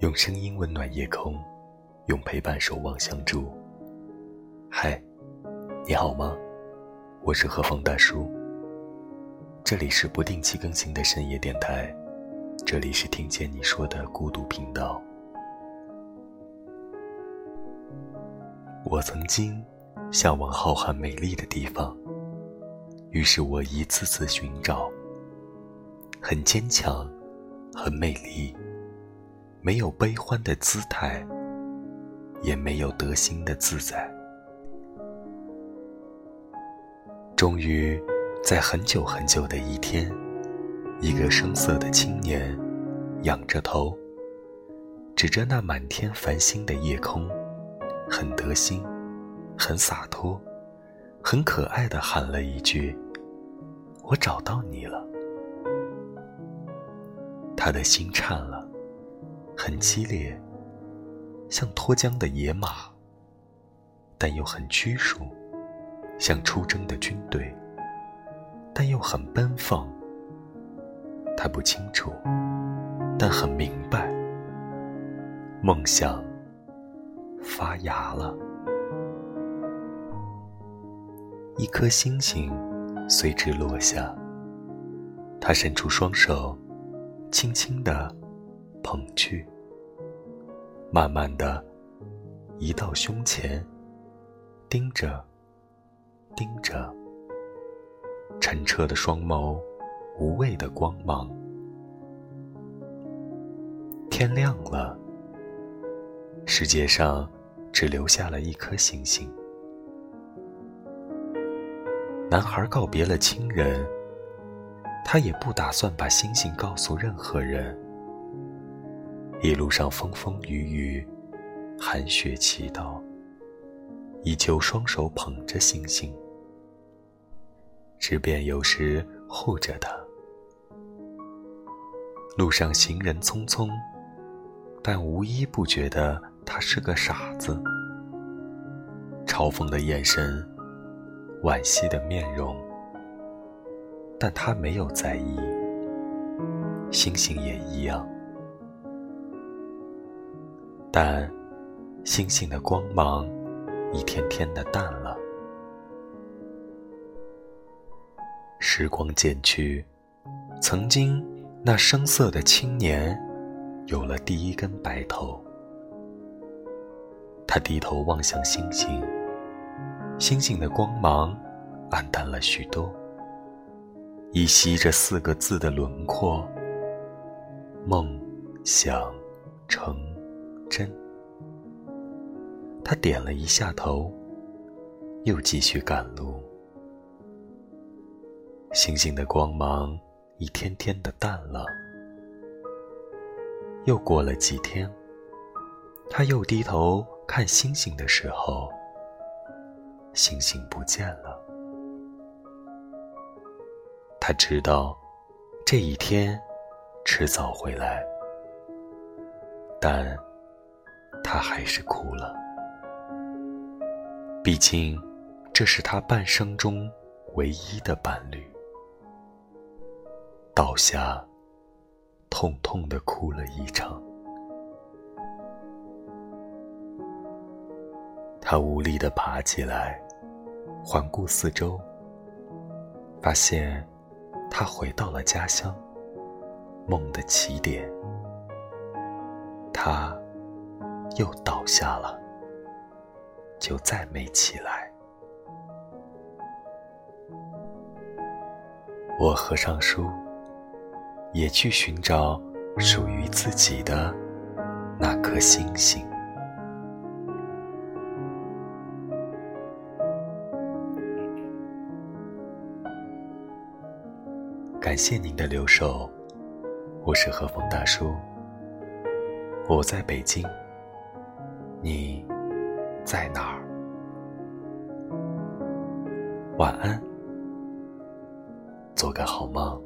用声音温暖夜空，用陪伴守望相助。嗨，你好吗？我是何方大叔，这里是不定期更新的深夜电台，这里是听见你说的孤独频道。我曾经向往浩瀚美丽的地方，于是我一次次寻找，很坚强，很美丽，没有悲欢的姿态，也没有得心的自在。终于在很久很久的一天，一个声色的青年仰着头，指着那满天繁星的夜空，很得心，很洒脱，很可爱地喊了一句：我找到你了。他的心颤了，很激烈，像脱缰的野马，但又很拘束，像出征的军队，但又很奔放。他不清楚，但很明白，梦想发芽了。一颗星星随之落下，他伸出双手，轻轻地捧去，慢慢地移到胸前，盯着盯着，澄澈的双眸，无畏的光芒。天亮了，世界上只留下了一颗星星。男孩告别了亲人，他也不打算把星星告诉任何人。一路上风风雨雨，寒雪祈祷，依旧双手捧着星星，只便有时护着他。路上行人匆匆，但无一不觉得他是个傻子。嘲讽的眼神，惋惜的面容，但他没有在意。星星也一样，但星星的光芒一天天的淡了。时光渐去，曾经那声色的青年有了第一根白头。他低头望向星星，星星的光芒暗淡了许多，依稀这四个字的轮廓：梦想成真。他点了一下头，又继续赶路。星星的光芒一天天的淡了。又过了几天，他又低头看星星的时候，星星不见了。他知道这一天迟早会来，但他还是哭了。毕竟这是他半生中唯一的伴侣。倒下，痛痛地哭了一场。他无力地爬起来，环顾四周，发现他回到了家乡，梦的起点。他又倒下了，就再没起来。我合上书，也去寻找属于自己的那颗星星。感谢您的留守，我是何方大叔。我在北京，你在哪儿？晚安，做个好梦。